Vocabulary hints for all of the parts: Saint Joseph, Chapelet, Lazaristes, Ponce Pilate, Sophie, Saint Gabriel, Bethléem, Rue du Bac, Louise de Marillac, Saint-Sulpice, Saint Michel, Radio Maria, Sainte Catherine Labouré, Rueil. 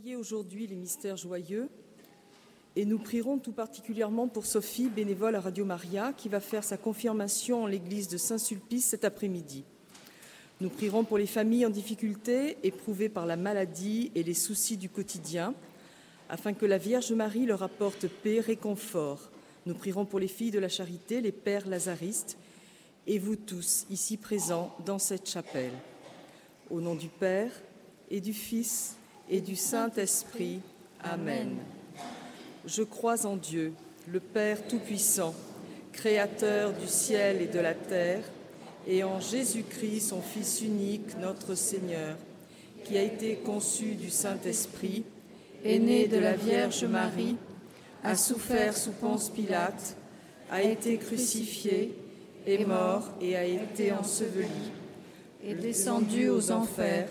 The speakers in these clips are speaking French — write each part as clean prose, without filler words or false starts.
prier aujourd'hui les mystères joyeux et nous prierons tout particulièrement pour Sophie, bénévole à Radio Maria, qui va faire sa confirmation en l'église de Saint-Sulpice cet après-midi. Nous prierons pour les familles en difficulté, éprouvées par la maladie et les soucis du quotidien, afin que la Vierge Marie leur apporte paix, réconfort. Nous prierons pour les filles de la charité, les pères lazaristes, et vous tous, ici présents, dans cette chapelle. Au nom du Père, et du Fils, et du Saint-Esprit. Amen. Je crois en Dieu, le Père Tout-Puissant, Créateur du ciel et de la terre, et en Jésus-Christ, son Fils unique, notre Seigneur, qui a été conçu du Saint-Esprit, est né de la Vierge Marie, a souffert sous Ponce Pilate, a été crucifié, est mort et a été enseveli, est descendu aux enfers,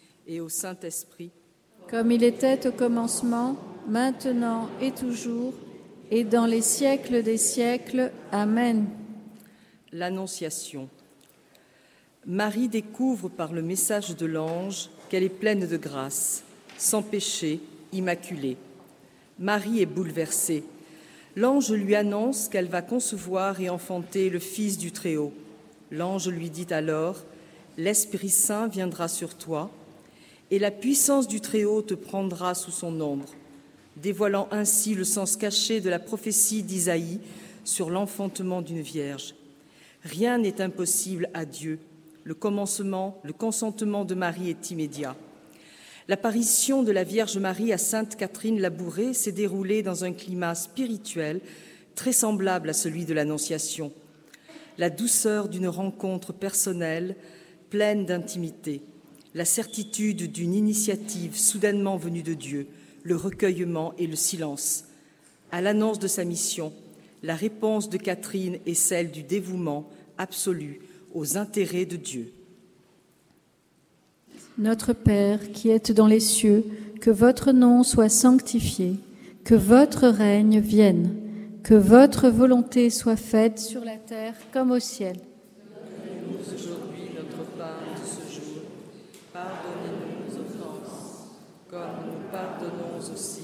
et au Saint-Esprit, comme il était au commencement, maintenant et toujours, et dans les siècles des siècles. Amen. L'Annonciation. Marie découvre par le message de l'ange qu'elle est pleine de grâce, sans péché, immaculée. Marie est bouleversée. L'ange lui annonce qu'elle va concevoir et enfanter le Fils du Très-Haut. L'ange lui dit alors, « L'Esprit Saint viendra sur toi, et la puissance du Très-Haut te prendra sous son ombre », dévoilant ainsi le sens caché de la prophétie d'Isaïe sur l'enfantement d'une vierge. Rien n'est impossible à Dieu. Le consentement de Marie est immédiat. L'apparition de la Vierge Marie à Sainte Catherine Labouré s'est déroulée dans un climat spirituel très semblable à celui de l'Annonciation. La douceur d'une rencontre personnelle, pleine d'intimité. La certitude d'une initiative soudainement venue de Dieu, le recueillement et le silence. À l'annonce de sa mission, la réponse de Catherine est celle du dévouement absolu aux intérêts de Dieu. Notre Père, qui êtes dans les cieux, que votre nom soit sanctifié, que votre règne vienne, que votre volonté soit faite sur la terre comme au ciel. Donnez-nous aujourd'hui notre pain de ce jour. Pardonnez-nous nos offenses, comme nous pardonnons aussi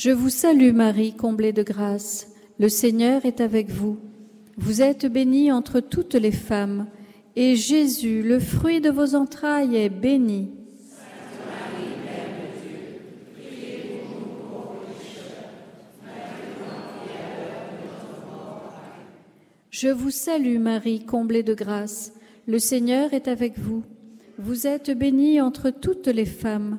Je vous salue Marie, comblée de grâce, le Seigneur est avec vous. Vous êtes bénie entre toutes les femmes, et Jésus, le fruit de vos entrailles, est béni. Sainte Marie, Mère de Dieu, priez pour nous pauvres pécheurs, maintenant et à l'heure de notre mort. Amen. Je vous salue Marie, comblée de grâce, le Seigneur est avec vous. Vous êtes bénie entre toutes les femmes,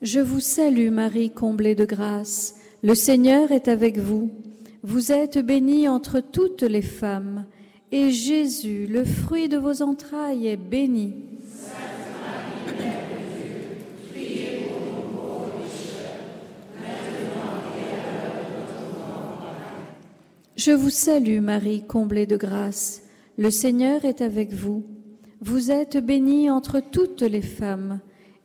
Je vous salue Marie, comblée de grâce, le Seigneur est avec vous. Vous êtes bénie entre toutes les femmes, et Jésus, le fruit de vos entrailles, est béni. Sainte Marie, Mère de Dieu, priez pour nous pauvres pécheurs, maintenant et à l'heure de notre mort. Amen. Je vous salue Marie, comblée de grâce, le Seigneur est avec vous. Vous êtes bénie entre toutes les femmes,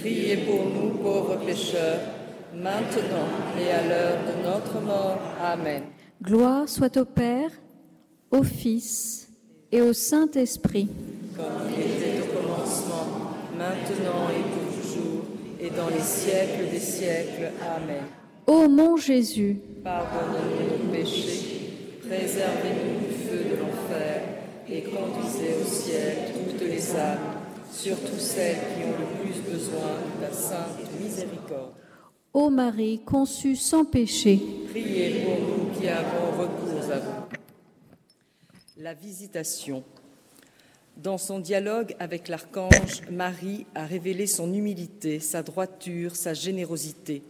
priez pour nous, pauvres pécheurs, maintenant et à l'heure de notre mort. Amen. Gloire soit au Père, au Fils et au Saint-Esprit. Comme il était au commencement, maintenant et pour toujours, et dans les siècles des siècles. Amen. Ô mon Jésus, pardonne-nous nos péchés, préservez-nous du feu de l'enfer, et conduisez au ciel toutes les âmes, surtout celles qui ont le plus besoin de la sainte miséricorde. Ô Marie, conçue sans péché, priez pour nous qui avons recours à vous. La Visitation. Dans son dialogue avec l'archange, Marie a révélé son humilité, sa droiture, sa générosité.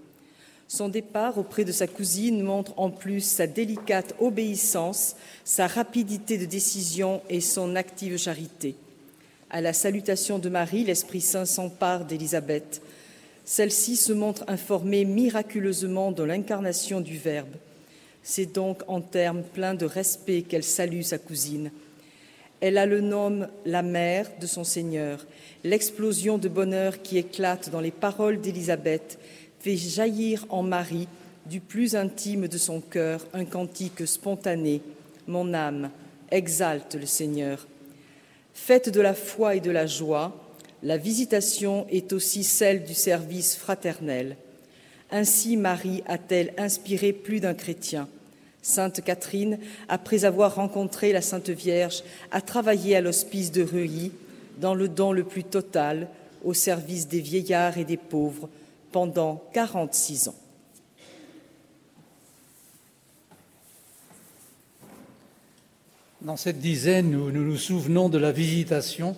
Son départ auprès de sa cousine montre en plus sa délicate obéissance, sa rapidité de décision et son active charité. À la salutation de Marie, l'Esprit Saint s'empare d'Élisabeth. Celle-ci se montre informée miraculeusement de l'incarnation du Verbe. C'est donc en termes pleins de respect qu'elle salue sa cousine. Elle a le nom la mère de son Seigneur. L'explosion de bonheur qui éclate dans les paroles d'Élisabeth fait jaillir en Marie, du plus intime de son cœur, un cantique spontané. « Mon âme, exalte le Seigneur ». Fête de la foi et de la joie, la Visitation est aussi celle du service fraternel. Ainsi Marie a-t-elle inspiré plus d'un chrétien. Sainte Catherine, après avoir rencontré la Sainte Vierge, a travaillé à l'hospice de Rueil, dans le don le plus total, au service des vieillards et des pauvres, pendant 46 ans. Dans cette dizaine, nous nous souvenons de la Visitation.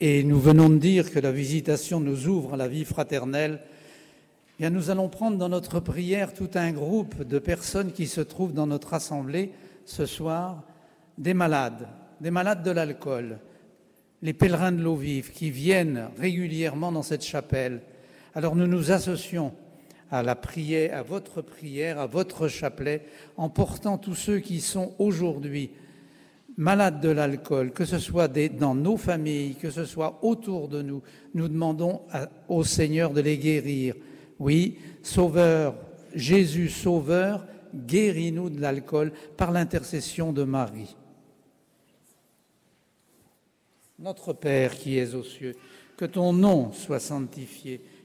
et nous venons de dire que la visitation nous ouvre à la vie fraternelle, bien, nous allons prendre dans notre prière tout un groupe de personnes qui se trouvent dans notre assemblée ce soir, des malades de l'alcool, les pèlerins de l'eau vive qui viennent régulièrement dans cette chapelle. Alors nous nous associons à la prière, à votre prière, à votre chapelet, en portant tous ceux qui sont aujourd'hui malades de l'alcool, que ce soit dans nos familles, que ce soit autour de nous. Nous demandons au Seigneur de les guérir. Oui, Sauveur, Jésus Sauveur, guéris-nous de l'alcool par l'intercession de Marie. Notre Père qui es aux cieux, que ton nom soit sanctifié,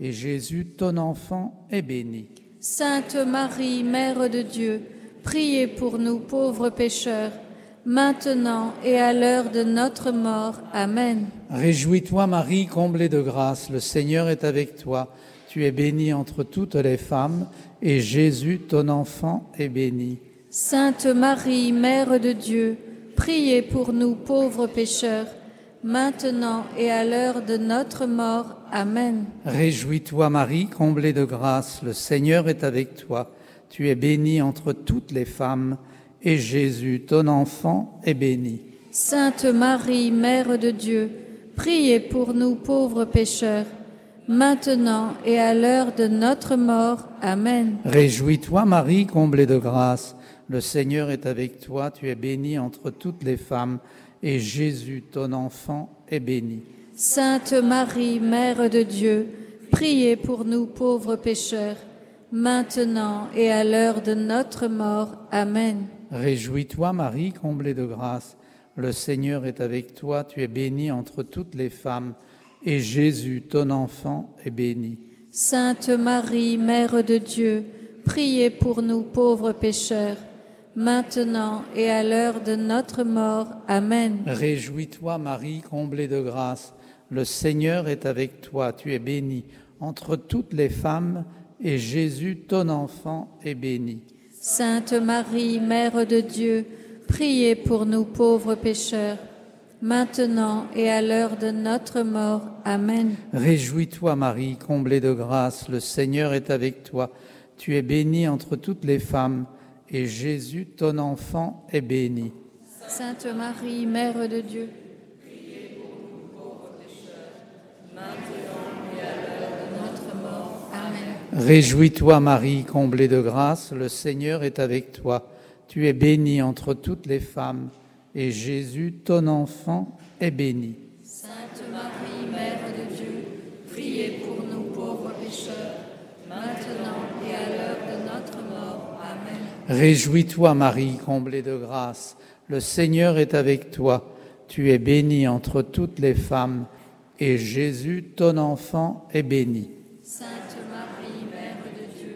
et Jésus, ton enfant, est béni. Sainte Marie, Mère de Dieu, priez pour nous pauvres pécheurs, maintenant et à l'heure de notre mort. Amen. Réjouis-toi, Marie, comblée de grâce, le Seigneur est avec toi. Tu es bénie entre toutes les femmes, et Jésus, ton enfant, est béni. Sainte Marie, Mère de Dieu, priez pour nous pauvres pécheurs, maintenant et à l'heure de notre mort. Amen. Réjouis-toi, Marie, comblée de grâce, le Seigneur est avec toi. Tu es bénie entre toutes les femmes, et Jésus, ton enfant, est béni. Sainte Marie, Mère de Dieu, priez pour nous pauvres pécheurs, maintenant et à l'heure de notre mort. Amen. Réjouis-toi, Marie, comblée de grâce. Le Seigneur est avec toi. Tu es bénie entre toutes les femmes, et Jésus, ton enfant, est béni. Sainte Marie, Mère de Dieu, priez pour nous pauvres pécheurs, maintenant et à l'heure de notre mort. Amen. Réjouis-toi, Marie, comblée de grâce. Le Seigneur est avec toi. Tu es bénie entre toutes les femmes, et Jésus, ton enfant, est béni. Sainte Marie, Mère de Dieu, priez pour nous pauvres pécheurs, maintenant et à l'heure de notre mort. Amen. Réjouis-toi, Marie, comblée de grâce. Le Seigneur est avec toi. Tu es bénie entre toutes les femmes, et Jésus, ton enfant, est béni. Sainte Marie, Mère de Dieu, priez pour nous pauvres pécheurs, maintenant et à l'heure de notre mort. Amen. Réjouis-toi, Marie, comblée de grâce, le Seigneur est avec toi. Tu es bénie entre toutes les femmes, et Jésus, ton enfant, est béni. Sainte Marie, Mère de Dieu, priez pour nous pauvres pécheurs, maintenant et à l'heure de notre mort. Amen. Réjouis-toi, Marie, comblée de grâce, le Seigneur est avec toi. Tu es bénie entre toutes les femmes, et Jésus, ton enfant, est béni. Sainte Marie, Mère de Dieu, priez pour nous pauvres pécheurs, maintenant et à l'heure de notre mort. Amen. Réjouis-toi, Marie, comblée de grâce. Le Seigneur est avec toi. Tu es bénie entre toutes les femmes, et Jésus, ton enfant, est béni. Sainte Marie, Mère de Dieu,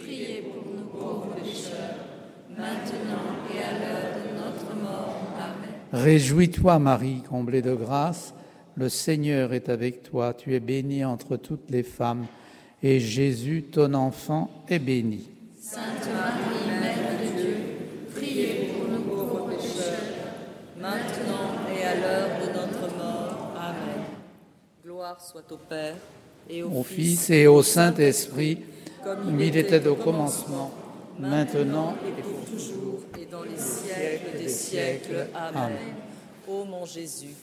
priez pour nous pauvres pécheurs, maintenant et à l'heure de notre mort. Réjouis-toi, Marie, comblée de grâce, le Seigneur est avec toi. Tu es bénie entre toutes les femmes, et Jésus, ton enfant, est béni. Sainte Marie, Mère de Dieu, priez pour nous pauvres pécheurs, maintenant et à l'heure de notre mort. Amen. Gloire soit au Père, et au Fils, et au Saint-Esprit, comme il était au commencement, maintenant et pour toujours, et dans les siècles des siècles. Amen. Ô mon Jésus,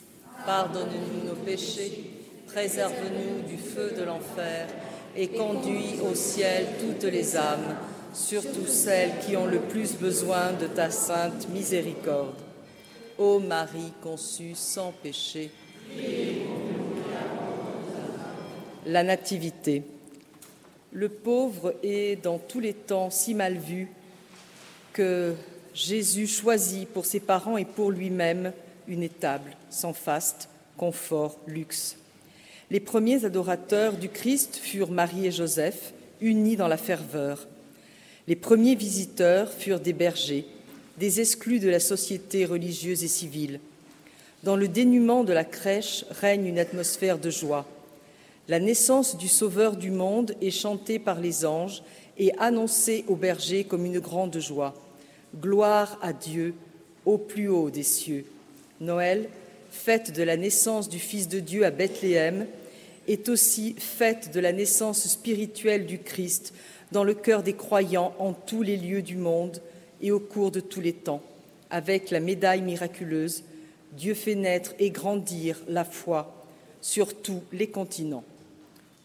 pardonne-nous nos péchés, préserve-nous du feu de l'enfer, et conduis au ciel toutes les âmes, surtout celles qui ont le plus besoin de ta sainte miséricorde. Ô Marie conçue sans péché. La Nativité. Le pauvre est dans tous les temps si mal vu que Jésus choisit pour ses parents et pour lui-même une étable sans faste, confort, luxe. Les premiers adorateurs du Christ furent Marie et Joseph, unis dans la ferveur. Les premiers visiteurs furent des bergers, des exclus de la société religieuse et civile. Dans le dénuement de la crèche règne une atmosphère de joie. La naissance du Sauveur du monde est chantée par les anges et annoncée aux bergers comme une grande joie. Gloire à Dieu, au plus haut des cieux. Noël, fête de la naissance du Fils de Dieu à Bethléem, est aussi fête de la naissance spirituelle du Christ dans le cœur des croyants en tous les lieux du monde et au cours de tous les temps. Avec la médaille miraculeuse, Dieu fait naître et grandir la foi sur tous les continents.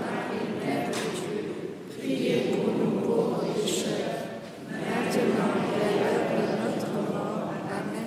Marie, Mère de Dieu, priez pour nous pauvres pécheurs, maintenant et à l'heure de notre mort. Amen.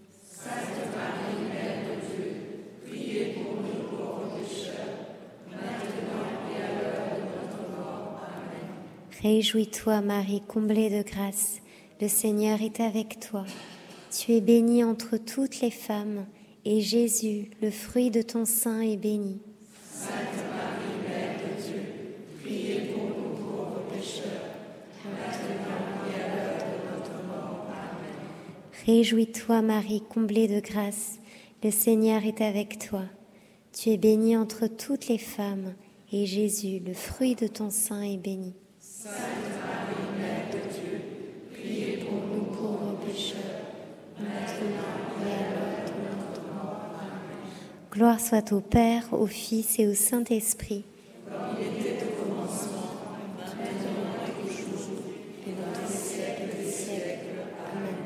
Sainte Marie, Mère de Dieu, priez pour nous pauvres pécheurs, maintenant et à l'heure de notre mort. Amen. Réjouis-toi, Marie, comblée de grâce, le Seigneur est avec toi. Tu es bénie entre toutes les femmes, et Jésus, le fruit de ton sein, est béni. Sainte Marie, Mère de Dieu, priez pour nous pauvres pécheurs, maintenant et à l'heure de notre mort. Amen. Réjouis-toi, Marie, comblée de grâce, le Seigneur est avec toi. Tu es bénie entre toutes les femmes, et Jésus, le fruit de ton sein, est béni. Sainte Marie, Mère de Dieu, priez pour nous pauvres pécheurs, Gloire soit au Père, au Fils et au Saint-Esprit. Comme il était au commencement, maintenant et toujours, et dans les siècles des siècles. Amen.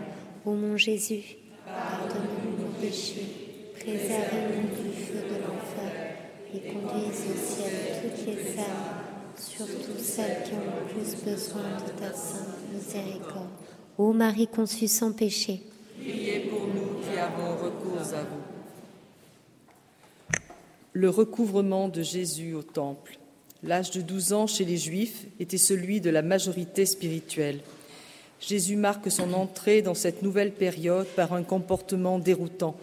Ô mon Jésus, pardonne-nous nos péchés, préserve-nous du feu de l'enfer, et conduise au ciel toutes les âmes, surtout celles qui ont le plus besoin de ta sainte miséricorde. Ô Marie conçue sans péché, priez pour nous qui avons recours à vous. Le recouvrement de Jésus au Temple. L'âge de 12 ans chez les Juifs était celui de la majorité spirituelle. Jésus marque son entrée dans cette nouvelle période par un comportement déroutant.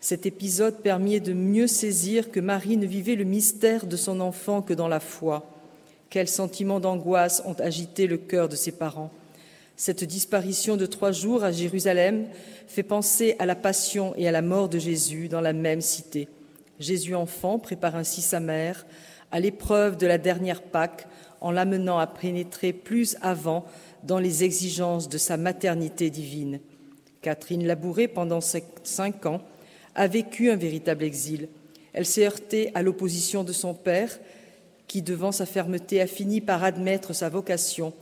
Cet épisode permet de mieux saisir que Marie ne vivait le mystère de son enfant que dans la foi. Quels sentiments d'angoisse ont agité le cœur de ses parents. Cette disparition de 3 jours à Jérusalem fait penser à la passion et à la mort de Jésus dans la même cité. Jésus enfant prépare ainsi sa mère à l'épreuve de la dernière Pâque en l'amenant à pénétrer plus avant dans les exigences de sa maternité divine. Catherine Labouré, pendant 5 ans, a vécu un véritable exil. Elle s'est heurtée à l'opposition de son père qui, devant sa fermeté, a fini par admettre sa vocation.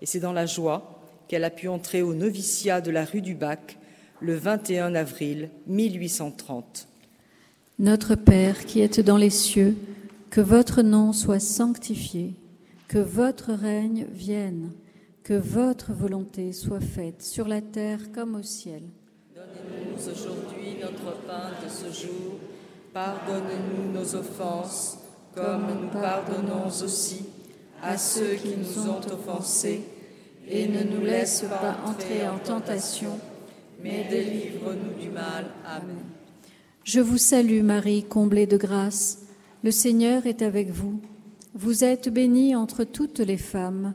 Et c'est dans la joie qu'elle a pu entrer au noviciat de la rue du Bac le 21 avril 1830. Notre Père qui êtes dans les cieux, que votre nom soit sanctifié, que votre règne vienne, que votre volonté soit faite sur la terre comme au ciel. Donnez-nous aujourd'hui notre pain de ce jour, pardonne-nous nos offenses, comme nous pardonnons aussi à ceux qui nous ont offensés, et ne nous laisse pas entrer en tentation, mais délivre-nous du mal. Amen. Je vous salue, Marie, comblée de grâce. Le Seigneur est avec vous. Vous êtes bénie entre toutes les femmes,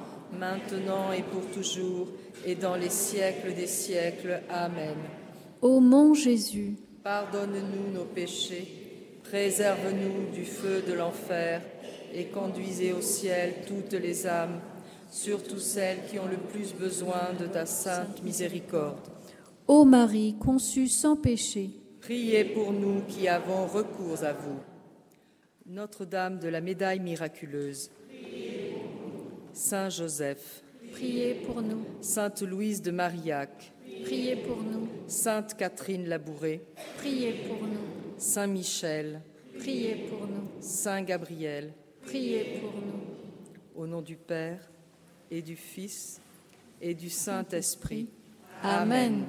maintenant et pour toujours, et dans les siècles des siècles. Amen. Ô mon Jésus, pardonne-nous nos péchés, préserve-nous du feu de l'enfer, et conduisez au ciel toutes les âmes, surtout celles qui ont le plus besoin de ta sainte miséricorde. Ô Marie, conçue sans péché, priez pour nous qui avons recours à vous. Notre-Dame de la Médaille miraculeuse, priez pour nous. Saint Joseph, priez pour nous. Sainte Louise de Marillac, priez pour nous. Sainte Catherine Labouré, priez pour nous. Saint Michel, priez pour nous. Saint Gabriel, priez pour nous. Au nom du Père et du Fils et du Saint-Esprit. Amen.